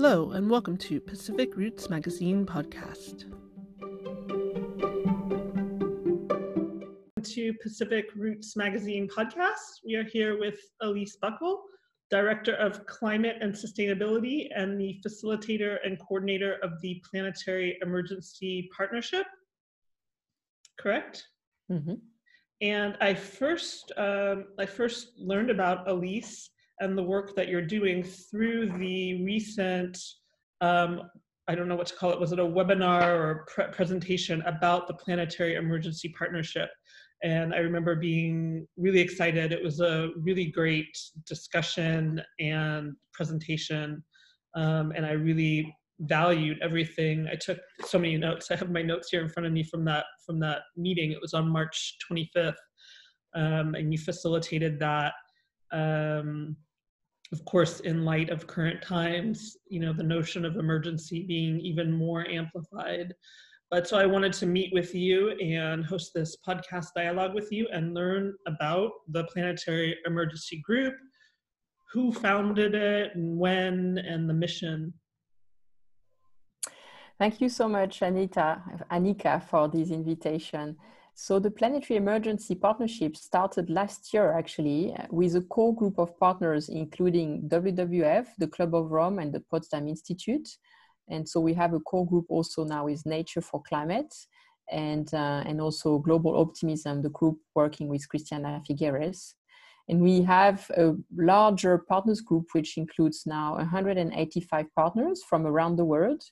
Hello and welcome to Pacific Roots Magazine podcast. Welcome to Pacific Roots Magazine podcast. We are here with Elise Buckle, Director of Climate and Sustainability and the facilitator and coordinator of the Planetary Emergency Partnership. Correct? Mm-hmm. And I first learned about Elise and the work that you're doing through the recent, I don't know what to call it, was it a webinar or presentation about the Planetary Emergency Partnership? And I remember being really excited. It was a really great discussion and presentation, and I really valued everything. I took so many notes. I have my notes here in front of me from that meeting. It was on March 25th, and you facilitated that. Of course, in light of current times, you know, the notion of emergency being even more amplified. But so I wanted to meet with you and host this podcast dialogue with you and learn about the Planetary Emergency Group, who founded it and when, and the mission. Thank you so much, Anika, for this invitation. So the Planetary Emergency Partnership started last year, actually, with a core group of partners, including WWF, the Club of Rome, and the Potsdam Institute. And so we have a core group also now with Nature for Climate and also Global Optimism, the group working with Cristiana Figueres. And we have a larger partners group, which includes now 185 partners from around the world.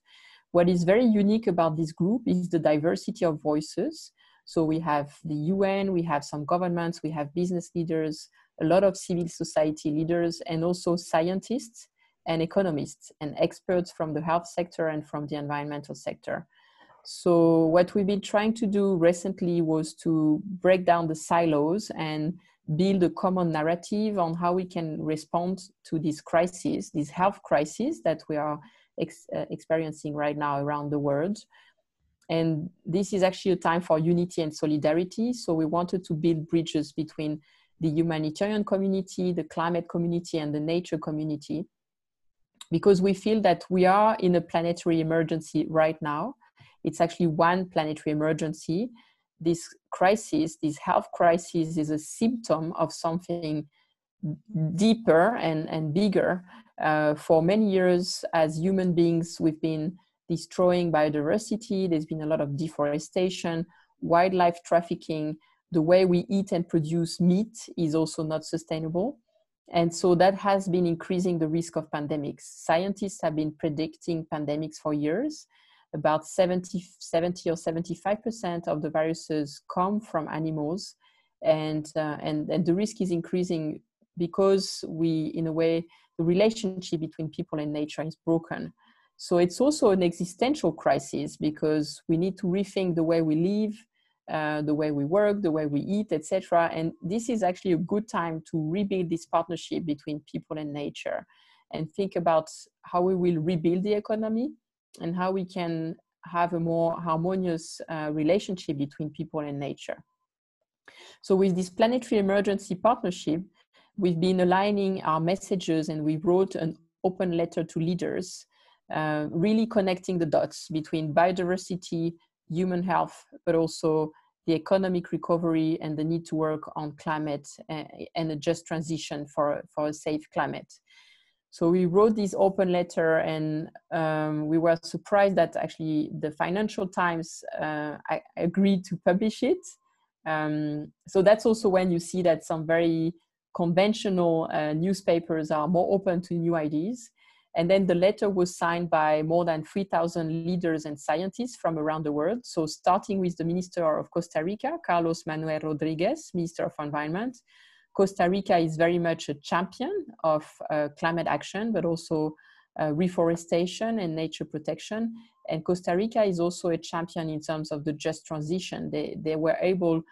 What is very unique about this group is the diversity of voices. So we have the UN, we have some governments, we have business leaders, a lot of civil society leaders, and also scientists and economists and experts from the health sector and from the environmental sector. So what we've been trying to do recently was to break down the silos and build a common narrative on how we can respond to this crisis, this health crisis that we are experiencing right now around the world. And this is actually a time for unity and solidarity. So we wanted to build bridges between the humanitarian community, the climate community, and the nature community, because we feel that we are in a planetary emergency right now. It's actually one planetary emergency. This crisis, this health crisis, is a symptom of something deeper and bigger. For many years, as human beings, we've been destroying biodiversity. There's been a lot of deforestation, wildlife trafficking. The way we eat and produce meat is also not sustainable. And so that has been increasing the risk of pandemics. Scientists have been predicting pandemics for years. About 70 or 75% of the viruses come from animals. And the risk is increasing because we, in a way, the relationship between people and nature is broken. So it's also an existential crisis because we need to rethink the way we live, the way we work, the way we eat, etc. And this is actually a good time to rebuild this partnership between people and nature and think about how we will rebuild the economy and how we can have a more harmonious relationship between people and nature. So with this Planetary Emergency Partnership, we've been aligning our messages, and we wrote an open letter to leaders, really connecting the dots between biodiversity, human health, but also the economic recovery and the need to work on climate and a just transition for a safe climate. So we wrote this open letter, and we were surprised that actually the Financial Times agreed to publish it. So that's also when you see that some very conventional newspapers are more open to new ideas. And then the letter was signed by more than 3,000 leaders and scientists from around the world. So starting with the Minister of Costa Rica, Carlos Manuel Rodriguez, Minister of Environment. Costa Rica is very much a champion of climate action, but also reforestation and nature protection. And Costa Rica is also a champion in terms of the just transition. They were able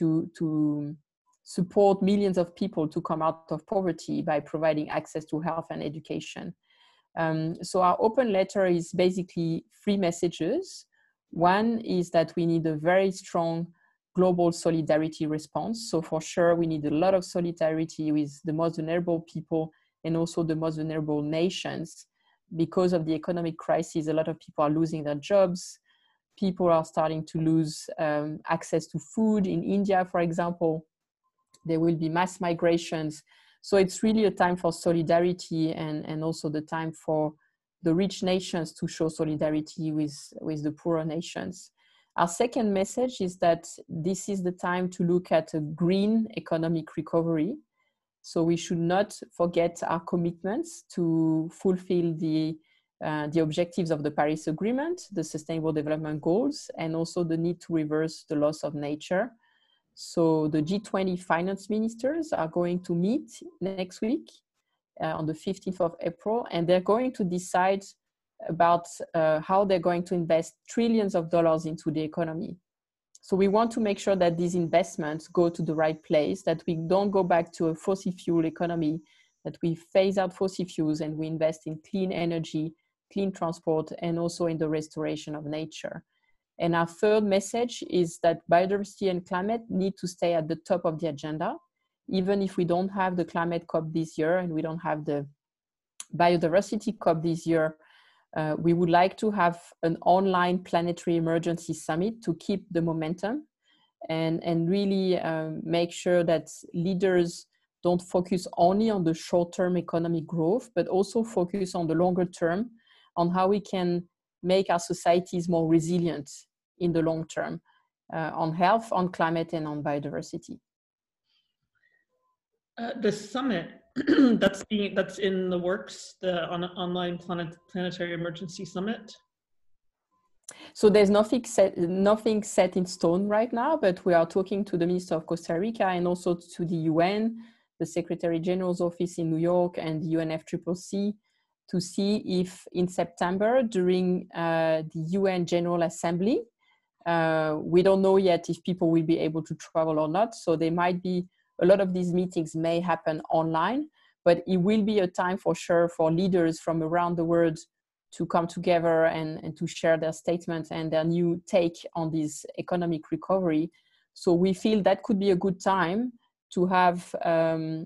to support millions of people to come out of poverty by providing access to health and education. So our open letter is basically three messages. One is that we need a very strong global solidarity response. So for sure, we need a lot of solidarity with the most vulnerable people and also the most vulnerable nations because of the economic crisis, a lot of people are losing their jobs. People are starting to lose access to food. In India, for example, there will be mass migrations. So it's really a time for solidarity, and also the time for the rich nations to show solidarity with the poorer nations. Our second message is that this is the time to look at a green economic recovery. So we should not forget our commitments to fulfill the objectives of the Paris Agreement, the Sustainable Development Goals, and also the need to reverse the loss of nature. So the G20 finance ministers are going to meet next week on the 15th of April, and they're going to decide about how they're going to invest trillions of dollars into the economy. So we want to make sure that these investments go to the right place, that we don't go back to a fossil fuel economy, that we phase out fossil fuels and we invest in clean energy, clean transport, and also in the restoration of nature. And our third message is that biodiversity and climate need to stay at the top of the agenda. Even if we don't have the Climate COP this year and we don't have the Biodiversity COP this year, we would like to have an online planetary emergency summit to keep the momentum and really make sure that leaders don't focus only on the short-term economic growth, but also focus on the longer term, on how we can make our societies more resilient in the long term on health, on climate, and on biodiversity. The summit that's in the works, the online planetary emergency summit. So there's nothing set in stone right now, but we are talking to the Minister of Costa Rica and also to the UN, the Secretary General's office in New York, and the UNFCCC to see if in September during the UN General Assembly, we don't know yet if people will be able to travel or not. So they might be. A lot of these meetings may happen online, but it will be a time for sure for leaders from around the world to come together and to share their statements and their new take on this economic recovery. So we feel that could be a good time to have a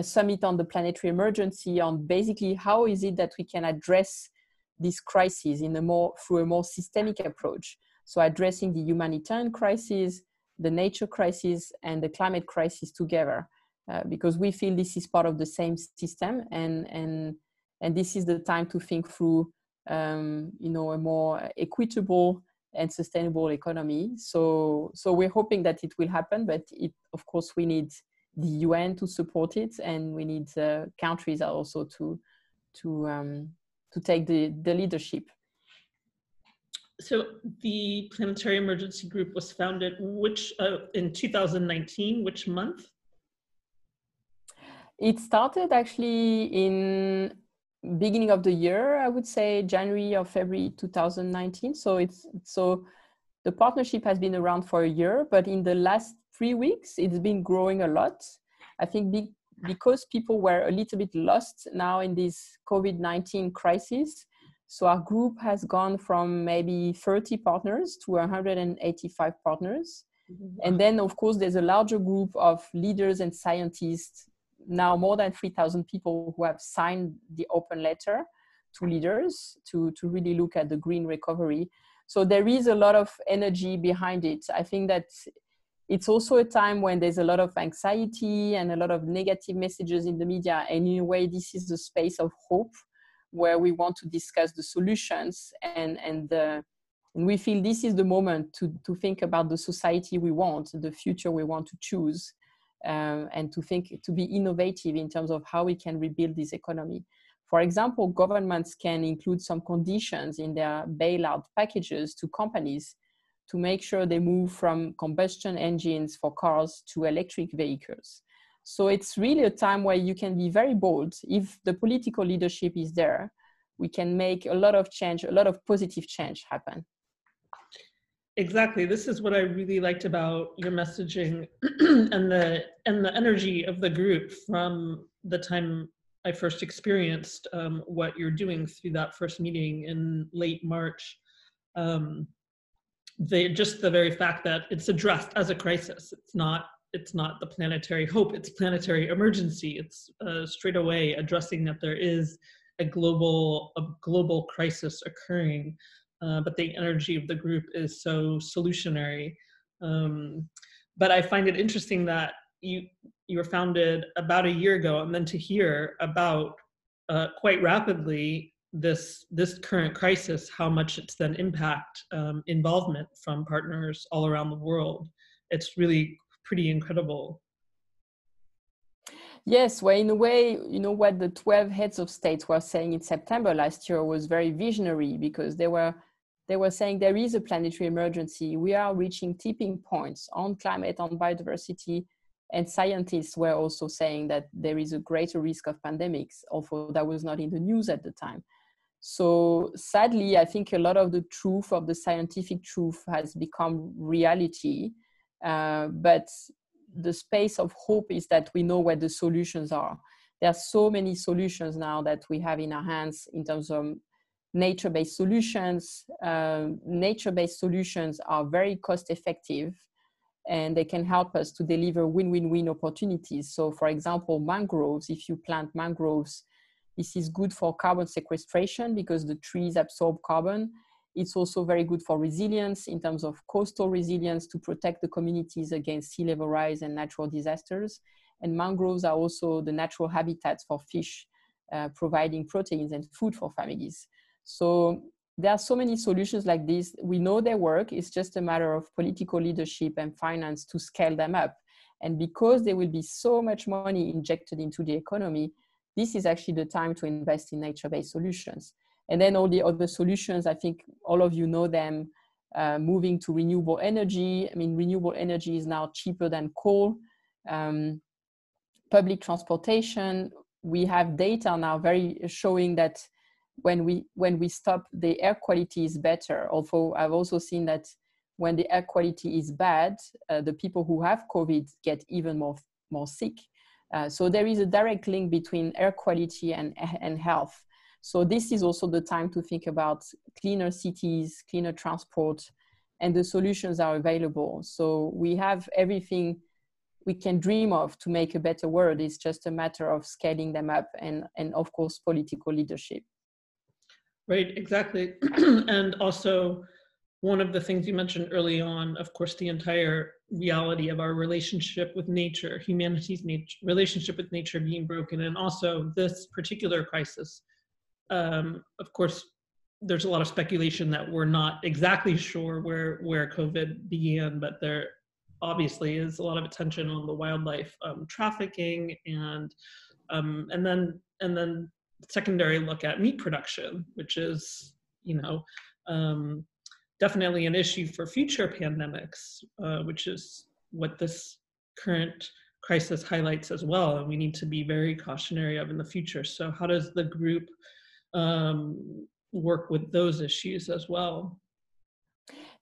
summit on the planetary emergency, on basically how is it that we can address this crisis in through a more systemic approach. So addressing the humanitarian crisis, the nature crisis, and the climate crisis together, because we feel this is part of the same system, and this is the time to think through you know, a more equitable and sustainable economy. So we're hoping that it will happen, but it, of course, we need the UN to support it, and we need countries also to take the leadership. So the Planetary Emergency Group was founded in 2019, which month? It started actually in beginning of the year, I would say January or February 2019. So the partnership has been around for a year, but in the last 3 weeks, it's been growing a lot. I think because people were a little bit lost now in this COVID-19 crisis. So our group has gone from maybe 30 partners to 185 partners. Mm-hmm. And then, of course, there's a larger group of leaders and scientists, now more than 3,000 people who have signed the open letter to leaders to really look at the green recovery. So there is a lot of energy behind it. I think that it's also a time when there's a lot of anxiety and a lot of negative messages in the media. And in a way, this is the space of hope, where we want to discuss the solutions, and we feel this is the moment to think about the society we want, the future we want to choose, and to be innovative in terms of how we can rebuild this economy. For example, governments can include some conditions in their bailout packages to companies to make sure they move from combustion engines for cars to electric vehicles. So it's really a time where you can be very bold. If the political leadership is there, we can make a lot of change, a lot of positive change happen. Exactly. This is what I really liked about your messaging and the energy of the group from the time I first experienced what you're doing through that first meeting in late March. Just the very fact that it's addressed as a crisis. It's not the planetary hope, it's planetary emergency. It's straight away addressing that there is a global crisis occurring, but the energy of the group is so solutionary. But I find it interesting that you were founded about a year ago, and then to hear about quite rapidly this current crisis, how much it's then impact involvement from partners all around the world. It's really pretty incredible. Yes, well, in a way, you know, what the 12 heads of states were saying in September last year was very visionary, because they were saying there is a planetary emergency. We are reaching tipping points on climate, on biodiversity, and scientists were also saying that there is a greater risk of pandemics, although that was not in the news at the time. So sadly, I think a lot of the truth of the scientific truth has become reality, but the space of hope is that we know what the solutions are. There are so many solutions now that we have in our hands in terms of nature-based solutions. Nature-based solutions are very cost-effective, and they can help us to deliver win-win-win opportunities. So for example, mangroves, if you plant mangroves, this is good for carbon sequestration because the trees absorb carbon. It's also very good for resilience in terms of coastal resilience to protect the communities against sea level rise and natural disasters. And mangroves are also the natural habitats for fish, providing proteins and food for families. So there are so many solutions like this. We know they work. It's just a matter of political leadership and finance to scale them up. And because there will be so much money injected into the economy, this is actually the time to invest in nature-based solutions. And then all the other solutions, I think all of you know them, moving to renewable energy. I mean, renewable energy is now cheaper than coal. Public transportation, we have data now showing that when we stop, the air quality is better. Although I've also seen that when the air quality is bad, the people who have COVID get even more sick. So there is a direct link between air quality and health. So this is also the time to think about cleaner cities, cleaner transport, and the solutions are available. So we have everything we can dream of to make a better world. It's just a matter of scaling them up and of course, political leadership. Right, exactly. And also, one of the things you mentioned early on, of course, the entire reality of our relationship with nature, humanity's relationship with nature being broken, and also this particular crisis. Of course, there's a lot of speculation that we're not exactly sure where COVID began, but there obviously is a lot of attention on the wildlife trafficking and then secondary look at meat production, which is, you know, definitely an issue for future pandemics, which is what this current crisis highlights as well, and we need to be very cautionary of in the future. So how does the group work with those issues as well?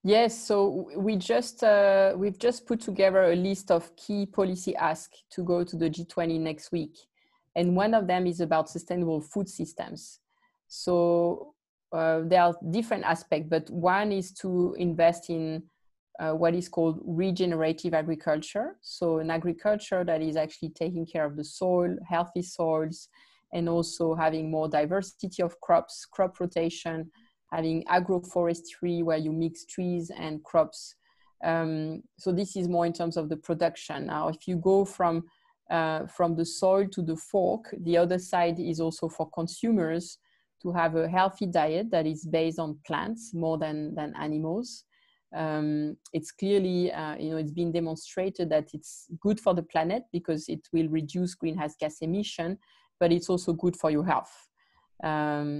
Yes, so we've just put together a list of key policy asks to go to the G20 next week, and one of them is about sustainable food systems. So there are different aspects, but one is to invest in what is called regenerative agriculture. So an agriculture that is actually taking care of the soil, healthy soils, and also having more diversity of crops, crop rotation, having agroforestry where you mix trees and crops. So this is more in terms of the production. Now, if you go from the soil to the fork, the other side is also for consumers to have a healthy diet that is based on plants more than animals. It's clearly, you know, it's been demonstrated that it's good for the planet because it will reduce greenhouse gas emission, but it's also good for your health.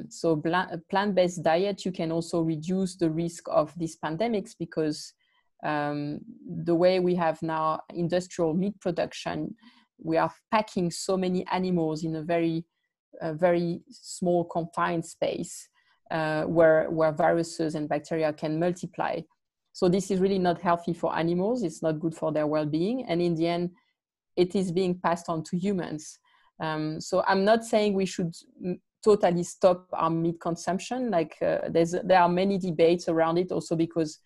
So plant-based diet, you can also reduce the risk of these pandemics because the way we have now industrial meat production, we are packing so many animals in a very small confined space where viruses and bacteria can multiply. So this is really not healthy for animals. It's not good for their well-being. And in the end, it is being passed on to humans. So I'm not saying we should totally stop our meat consumption. Like there are many debates around it also, because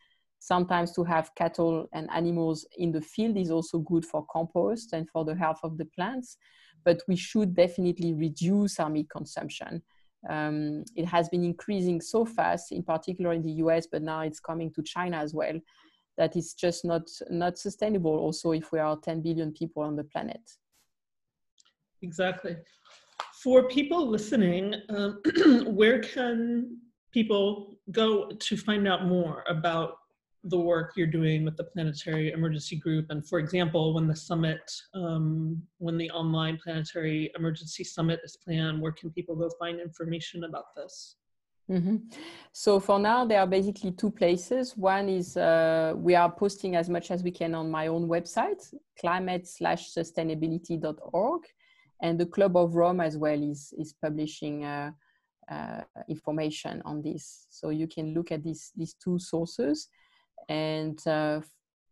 sometimes to have cattle and animals in the field is also good for compost and for the health of the plants, but we should definitely reduce our meat consumption It has been increasing so fast, in particular in the US, but now it's coming to China as well, that it's just not sustainable also if we are 10 billion people on the planet. Exactly. For people listening, where can people go to find out more about the work you're doing with the Planetary Emergency Group? And for example, when the summit, when the online Planetary Emergency Summit is planned, where can people go find information about this? Mm-hmm. So for now, there are basically two places. One is we are posting as much as we can on my own website, climate/sustainability.org. And the Club of Rome as well is publishing information on this. So you can look at these two sources. And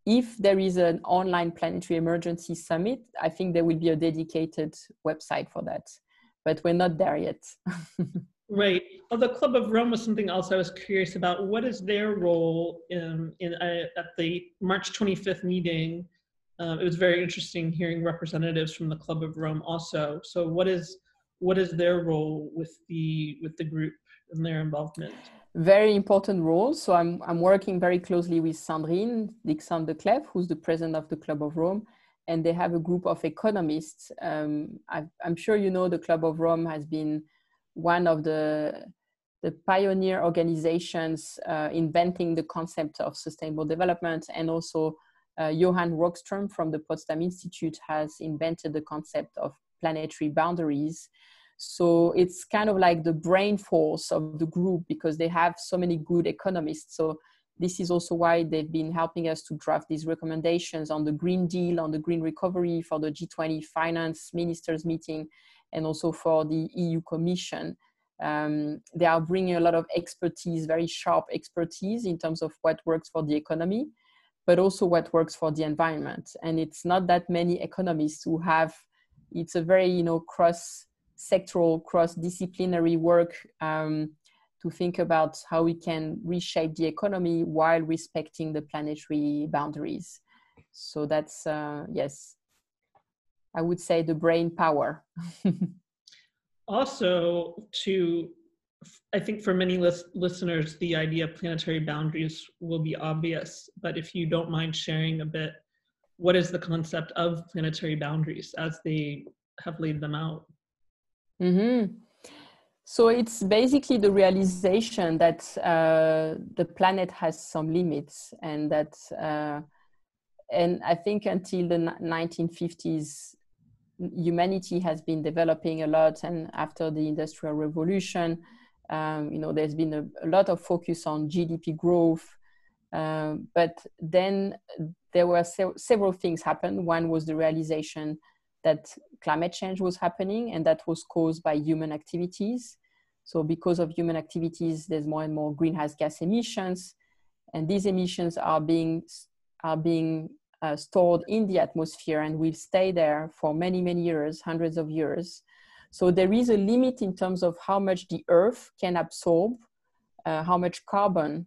if there is an online Planetary Emergency Summit, I think there will be a dedicated website for that. But we're not there yet. Right. Well, the Club of Rome was something else I was curious about. What is their role at the March 25th meeting? It was very interesting hearing representatives from the Club of Rome also. So what is their role with the group and their involvement? Very important role. So I'm working very closely with Sandrine Dixon-Declève, who's the president of the Club of Rome, and they have a group of economists. I'm sure you know the Club of Rome has been one of the pioneer organizations inventing the concept of sustainable development, and also Johan Rockström from the Potsdam Institute has invented the concept of planetary boundaries. So it's kind of like the brain force of the group because they have so many good economists. So this is also why they've been helping us to draft these recommendations on the Green Deal, on the Green Recovery for the G20 Finance Ministers meeting, and also for the EU Commission. They are bringing a lot of expertise, very sharp expertise in terms of what works for the economy, but also what works for the environment. And it's not that many economists who have, it's a very, cross sectoral, cross-disciplinary work to think about how we can reshape the economy while respecting the planetary boundaries. So that's, yes, I would say the brain power. Also, I think for many listeners, the idea of planetary boundaries will be obvious, but if you don't mind sharing a bit, what is the concept of planetary boundaries as they have laid them out? Mm-hmm. So it's basically the realization that the planet has some limits, and that, and I think until the 1950s, humanity has been developing a lot, and after the Industrial Revolution, there's been a lot of focus on GDP growth, but then there were several things happened. One was the realization that climate change was happening, and that was caused by human activities. So because of human activities, there's more and more greenhouse gas emissions, and these emissions are being stored in the atmosphere and will stay there for many, many years, hundreds of years. So there is a limit in terms of how much the Earth can absorb, how much carbon,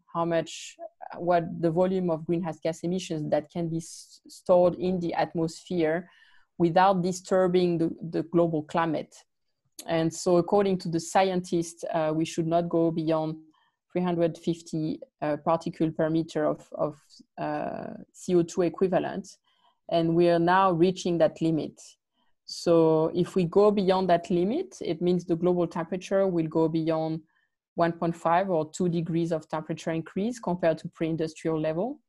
what the volume of greenhouse gas emissions that can be stored in the atmosphere without disturbing the global climate. And so according to the scientists, we should not go beyond 350 particles per meter of CO2 equivalent. And we are now reaching that limit. So if we go beyond that limit, it means the global temperature will go beyond 1.5 or 2 degrees of temperature increase compared to pre-industrial level.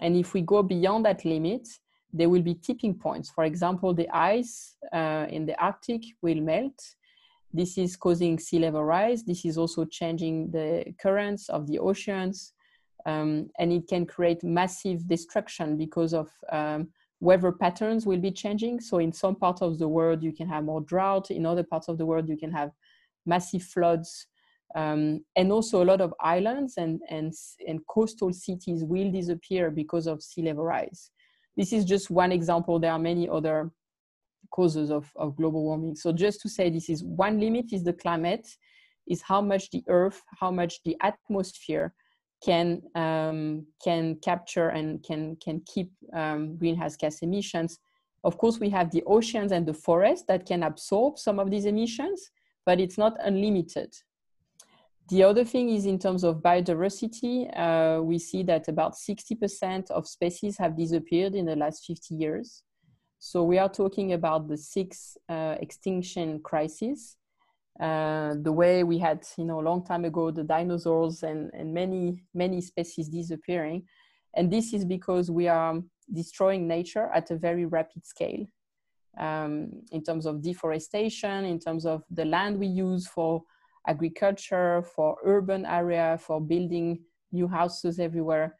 And if we go beyond that limit, there will be tipping points. For example, the ice in the Arctic will melt. This is causing sea level rise. This is also changing the currents of the oceans. And it can create massive destruction because of weather patterns will be changing. So in some parts of the world, you can have more drought. In other parts of the world, you can have massive floods. And also a lot of islands and coastal cities will disappear because of sea level rise. This is just one example. There are many other causes of global warming. So just to say, this is one limit is the climate, is how much the Earth, how much the atmosphere can capture and can keep greenhouse gas emissions. Of course, we have the oceans and the forests that can absorb some of these emissions, but it's not unlimited. The other thing is in terms of biodiversity, we see that about 60% of species have disappeared in the last 50 years. So we are talking about the 6th extinction crisis. The way we had, a long time ago, the dinosaurs and many, many species disappearing. And this is because we are destroying nature at a very rapid scale in terms of deforestation, in terms of the land we use for agriculture, for urban area, for building new houses everywhere.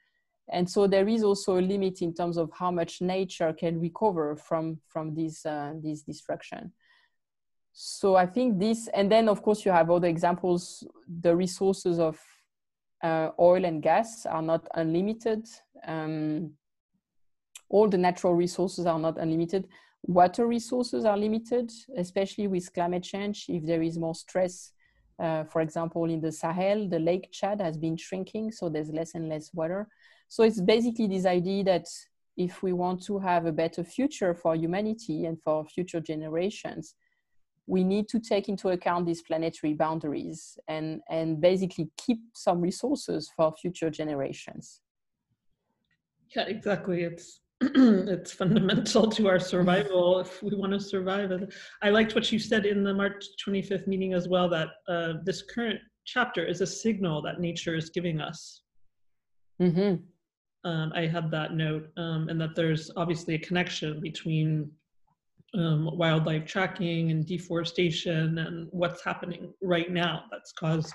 And so there is also a limit in terms of how much nature can recover from this destruction. So I think this, and then of course you have other examples. The resources of oil and gas are not unlimited. All the natural resources are not unlimited. Water resources are limited, especially with climate change. If there is more stress, for example, in the Sahel, the Lake Chad has been shrinking, so there's less and less water. So it's basically this idea that if we want to have a better future for humanity and for future generations, we need to take into account these planetary boundaries and basically keep some resources for future generations. Yeah, exactly. It's it's fundamental to our survival if we want to survive. And I liked what you said in the March 25th meeting as well, that this current chapter is a signal that nature is giving us. Mm-hmm. I had that note, and that there's obviously a connection between wildlife tracking and deforestation and what's happening right now that's caused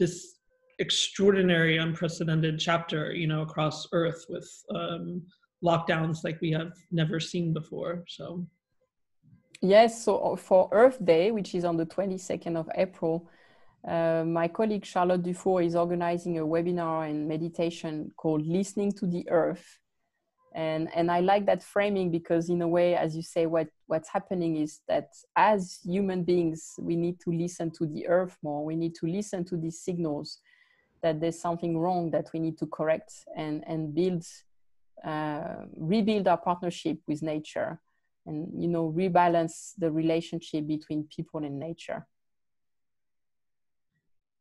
this extraordinary, unprecedented chapter, across Earth with lockdowns like we have never seen before. So yes, so for Earth Day, which is on the 22nd of April, my colleague Charlotte Dufour is organizing a webinar and meditation called Listening to the Earth. And I like that framing because in a way, as you say, what's happening is that as human beings, we need to listen to the earth more. We need to listen to these signals that there's something wrong that we need to correct and build, rebuild our partnership with nature and, rebalance the relationship between people and nature.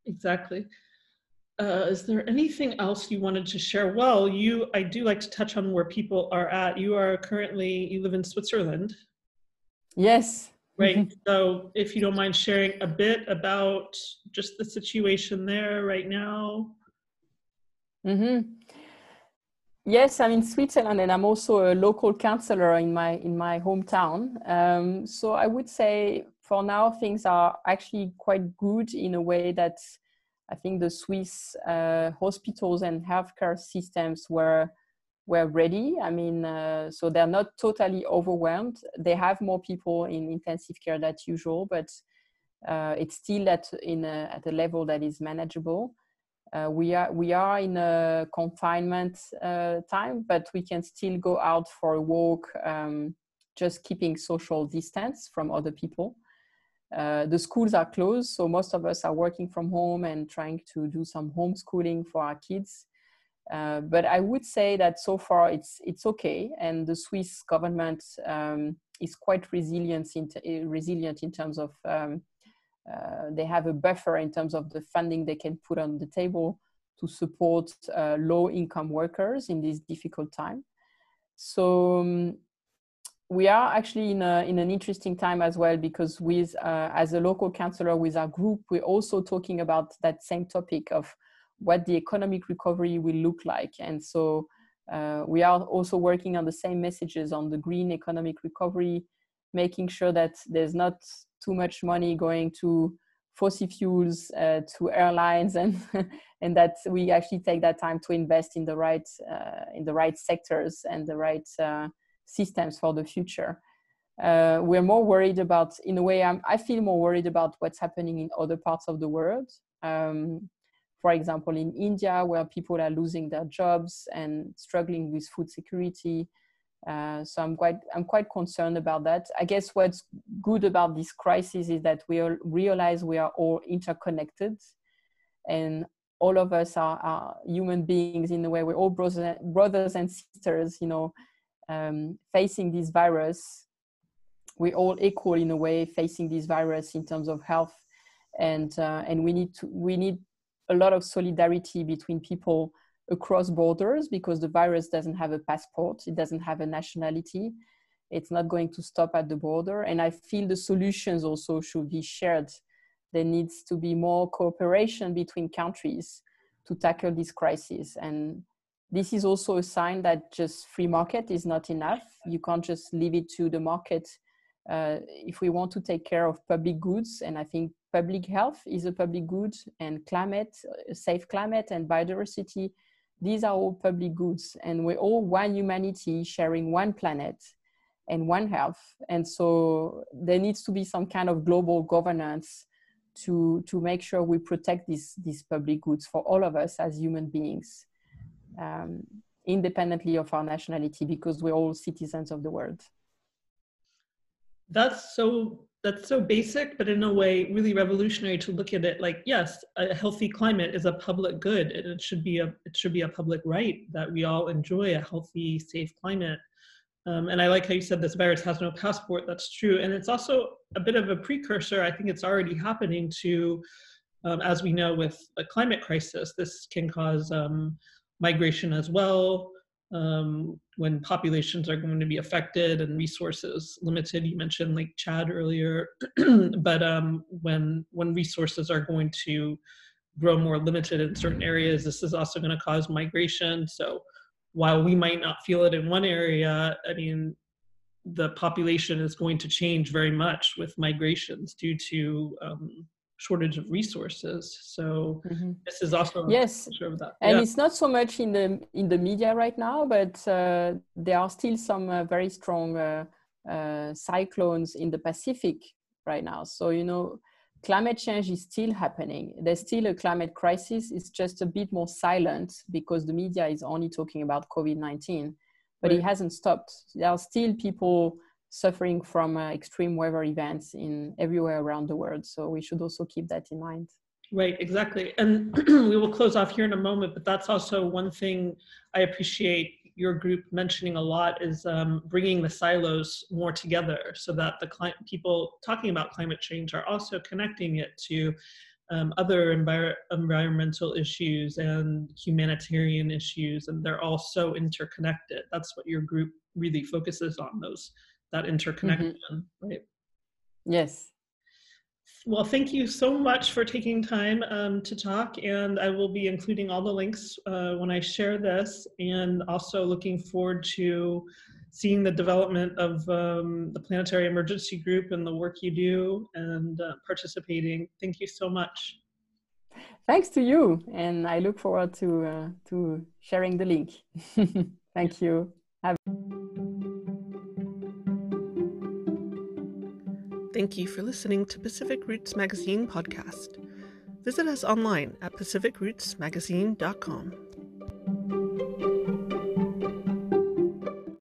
Exactly. Is there anything else you wanted to share? Well, I do like to touch on where people are at. You live in Switzerland. Yes. Right. So if you don't mind sharing a bit about just the situation there right now. Mm-hmm. Yes, I'm in Switzerland and I'm also a local councillor in my hometown. So I would say for now, things are actually quite good in a way that I think the Swiss hospitals and healthcare systems were ready. I mean, so they're not totally overwhelmed. They have more people in intensive care than usual, but it's still at a level that is manageable. We are in a confinement time, but we can still go out for a walk, just keeping social distance from other people. The schools are closed, so most of us are working from home and trying to do some homeschooling for our kids. But I would say that so far it's okay, and the Swiss government is quite resilient in terms of they have a buffer in terms of the funding they can put on the table to support low-income workers in this difficult time. So. We are actually in an interesting time as well, because with as a local councillor with our group, we're also talking about that same topic of what the economic recovery will look like. And so we are also working on the same messages on the green economic recovery, making sure that there's not too much money going to fossil fuels, to airlines, and and that we actually take that time to invest in the right sectors and the right systems for the future. We're more worried about, in a way, I feel more worried about what's happening in other parts of the world. For example, in India, where people are losing their jobs and struggling with food security. So I'm quite concerned about that. I guess what's good about this crisis is that we all realize we are all interconnected, and all of us are human beings in a way. We're all brothers and sisters, facing this virus. We're all equal in a way, facing this virus in terms of health, and we need a lot of solidarity between people across borders, because the virus doesn't have a passport, it doesn't have a nationality, it's not going to stop at the border. And I feel the solutions also should be shared. There needs to be more cooperation between countries to tackle this crisis. And this is also a sign that just free market is not enough. You can't just leave it to the market. If we want to take care of public goods, and I think public health is a public good, and climate, safe climate and biodiversity, these are all public goods. And we're all one humanity sharing one planet and one health. And so there needs to be some kind of global governance to make sure we protect these public goods for all of us as human beings, independently of our nationality, because we're all citizens of the world. That's so basic, but in a way really revolutionary to look at it like, yes, a healthy climate is a public good, and it should be a public right that we all enjoy a healthy, safe climate. And I like how you said this virus has no passport. That's true. And it's also a bit of a precursor. I think it's already happening to, as we know, with a climate crisis, this can cause migration as well, when populations are going to be affected and resources limited. You mentioned Lake Chad earlier, but when resources are going to grow more limited in certain areas, this is also going to cause migration. So while we might not feel it in one area, I mean, the population is going to change very much with migrations due to shortage of resources. So this is also yes, sure of that. And it's not so much in the media right now, but there are still some very strong cyclones in the Pacific right now. So you know, climate change is still happening. There's still a climate crisis. It's just a bit more silent because the media is only talking about COVID-19, but right, it hasn't stopped. There are still people suffering from extreme weather events in everywhere around the world. So we should also keep that in mind. Right, exactly. And we will close off here in a moment, but that's also one thing I appreciate your group mentioning a lot is bringing the silos more together so that the people talking about climate change are also connecting it to other environmental issues and humanitarian issues, and they're all so interconnected. That's what your group really focuses on, that interconnection, right? Yes. Well, thank you so much for taking time to talk, and I will be including all the links when I share this, and also looking forward to seeing the development of the Planetary Emergency Group and the work you do, and participating. Thank you so much. Thanks to you, and I look forward to sharing the link. Thank you. Thank you for listening to Pacific Roots Magazine podcast. Visit us online at pacificrootsmagazine.com.